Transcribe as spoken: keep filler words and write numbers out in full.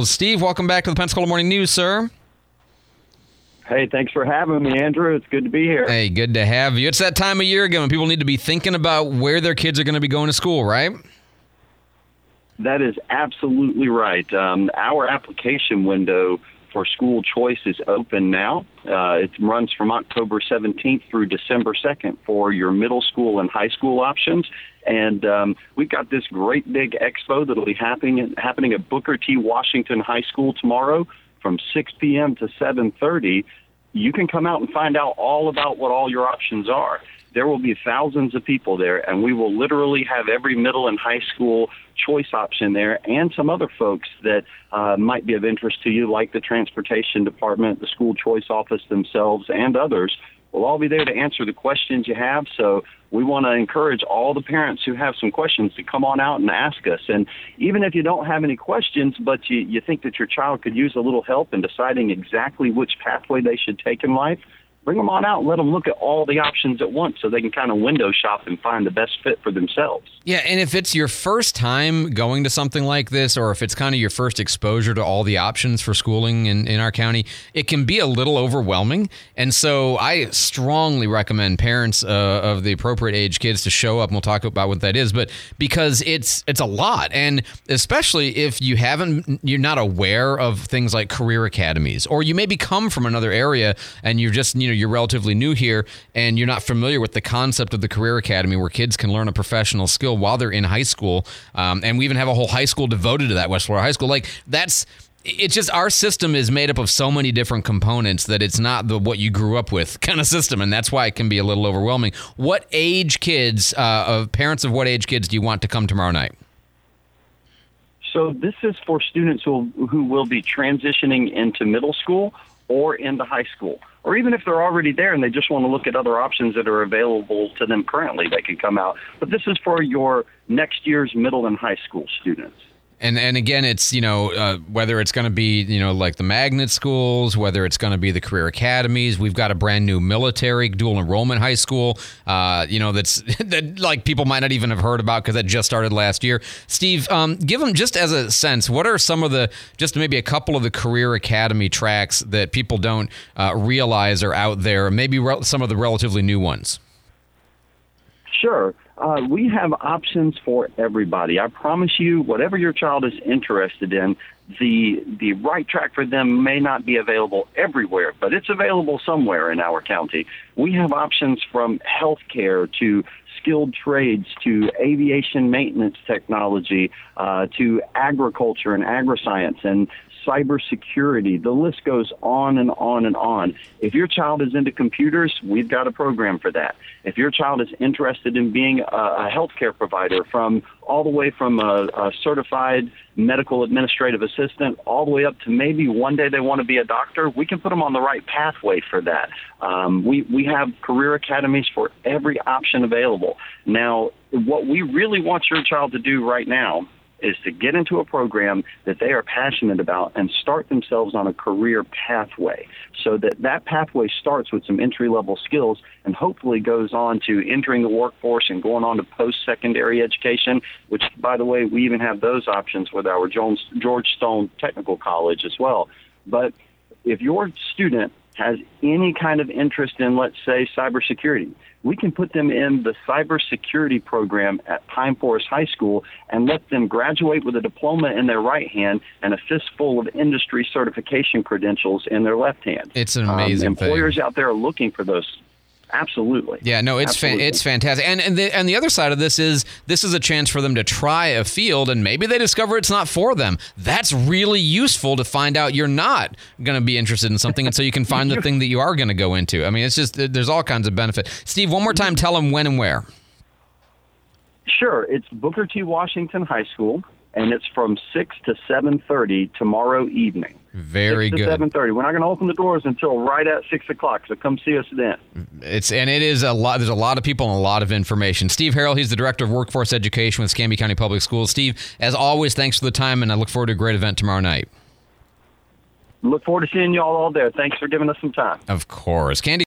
Well, Steve, welcome back to the Pensacola Morning News, sir. Hey, thanks for having me, Andrew. It's good to be here. Hey, good to have you. It's that time of year again when people need to be thinking about where their kids are going to be going to school, right? That is absolutely right. Um, our application window for school choice is open now. Uh, it runs from October seventeenth through December second for your middle school and high school options. And um, we've got this great big expo that'll be happening happening at Booker T. Washington High School tomorrow from six p.m. to seven thirty. You can come out and find out all about what all your options are. There will be thousands of people there, and we will literally have every middle and high school choice option there and some other folks that uh, might be of interest to you, like the transportation department, the school choice office themselves, and others. We'll all be there to answer the questions you have, so we want to encourage all the parents who have some questions to come on out and ask us. And even if you don't have any questions, but you, you think that your child could use a little help in deciding exactly which pathway they should take in life, bring them on out and let them look at all the options at once so they can kind of window shop and find the best fit for themselves. Yeah, and if it's your first time going to something like this, or if it's kind of your first exposure to all the options for schooling in, in our county, it can be a little overwhelming. And so I strongly recommend parents uh, of the appropriate age kids to show up, and we'll talk about what that is, but because it's it's a lot, and especially if you haven't, you're not aware of things like career academies, or you maybe come from another area and you're just, you know, you're relatively new here and you're not familiar with the concept of the career academy where kids can learn a professional skill while they're in high school. Um, and we even have a whole high school devoted to that, West Florida High School. Like that's, it's just our system is made up of so many different components that it's not the what you grew up with kind of system. And that's why it can be a little overwhelming. What age kids, uh, of parents of what age kids do you want to come tomorrow night? So this is for students who, who will be transitioning into middle school or into high school, or even if they're already there and they just want to look at other options that are available to them currently, they can come out. But this is for your next year's middle and high school students. And and again, it's, you know, uh, whether it's going to be, you know, like the magnet schools, whether it's going to be the career academies. We've got a brand new military dual enrollment high school, uh, you know, that's that like people might not even have heard about because that just started last year. Steve, um, give them just as a sense, what are some of the, just maybe a couple of the career academy tracks that people don't uh, realize are out there, maybe re- some of the relatively new ones? Sure. Uh, we have options for everybody. I promise you, whatever your child is interested in, the the right track for them may not be available everywhere, but it's available somewhere in our county. We have options from healthcare to skilled trades to aviation maintenance technology uh, to agriculture and agriscience and cybersecurity. The list goes on and on and on. If your child is into computers, we've got a program for that. If your child is interested in being a, a healthcare provider, from all the way from a, a certified medical administrative assistant all the way up to maybe one day they want to be a doctor, we can put them on the right pathway for that. Um, we, we have career academies for every option available. Now, what we really want your child to do right now is to get into a program that they are passionate about and start themselves on a career pathway so that that pathway starts with some entry-level skills and hopefully goes on to entering the workforce and going on to post-secondary education, which, by the way, we even have those options with our George Stone Technical College as well. But if your student has any kind of interest in, let's say, cybersecurity, we can put them in the cybersecurity program at Pine Forest High School and let them graduate with a diploma in their right hand and a fistful of industry certification credentials in their left hand. It's an amazing um, employers thing. Employers out there are looking for those. Absolutely. Yeah, no, it's fa- it's fantastic. And and the, and the other side of this is this is a chance for them to try a field and maybe they discover it's not for them. That's really useful to find out you're not going to be interested in something and so you can find the thing that you are going to go into. I mean, it's just there's all kinds of benefit. Steve, one more time, tell them when and where. Sure. It's Booker T. Washington High School, and it's from six to seven thirty tomorrow evening. Very good. seven thirty. We're not going to open the doors until right at six o'clock, so come see us then. It's and it is a lot. There's a lot of people and a lot of information. Steve Harrell, he's the Director of Workforce Education with Scambi County Public Schools. Steve, as always, thanks for the time, and I look forward to a great event tomorrow night. Look forward to seeing you all, all there. Thanks for giving us some time. Of course. Candy.